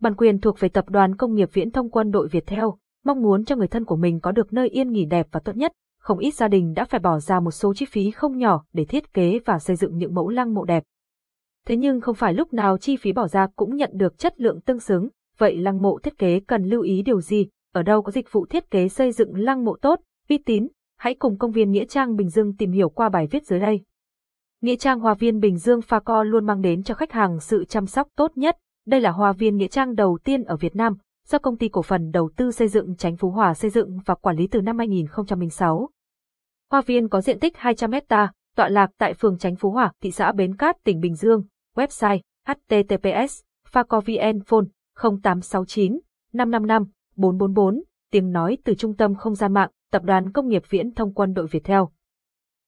Bản quyền thuộc về Tập đoàn Công nghiệp Viễn thông Quân đội Viettel. Mong muốn cho người thân của mình có được nơi yên nghỉ đẹp và tốt nhất, không ít gia đình đã phải bỏ ra một số chi phí không nhỏ để thiết kế và xây dựng những mẫu lăng mộ đẹp. Thế nhưng không phải lúc nào chi phí bỏ ra cũng nhận được chất lượng tương xứng. Vậy lăng mộ thiết kế cần lưu ý điều gì? Ở đâu có dịch vụ thiết kế xây dựng lăng mộ tốt, uy tín? Hãy cùng Công viên Nghĩa trang Bình Dương tìm hiểu qua bài viết dưới đây. Nghĩa trang Hòa Viên Bình Dương Phaco luôn mang đến cho khách hàng sự chăm sóc tốt nhất. Đây là Hòa Viên Nghĩa trang đầu tiên ở Việt Nam, do Công ty Cổ phần Đầu tư Xây dựng Chánh Phú Hòa xây dựng và quản lý từ năm 2006. Hòa Viên có diện tích 200 ha, tọa lạc tại phường Chánh Phú Hòa, thị xã Bến Cát, tỉnh Bình Dương. Website: https://phaco.vn. Phone: 0869 555 444. Tiếng nói từ Trung tâm Không gian mạng, Tập đoàn Công nghiệp Viễn thông Quân đội Viettel.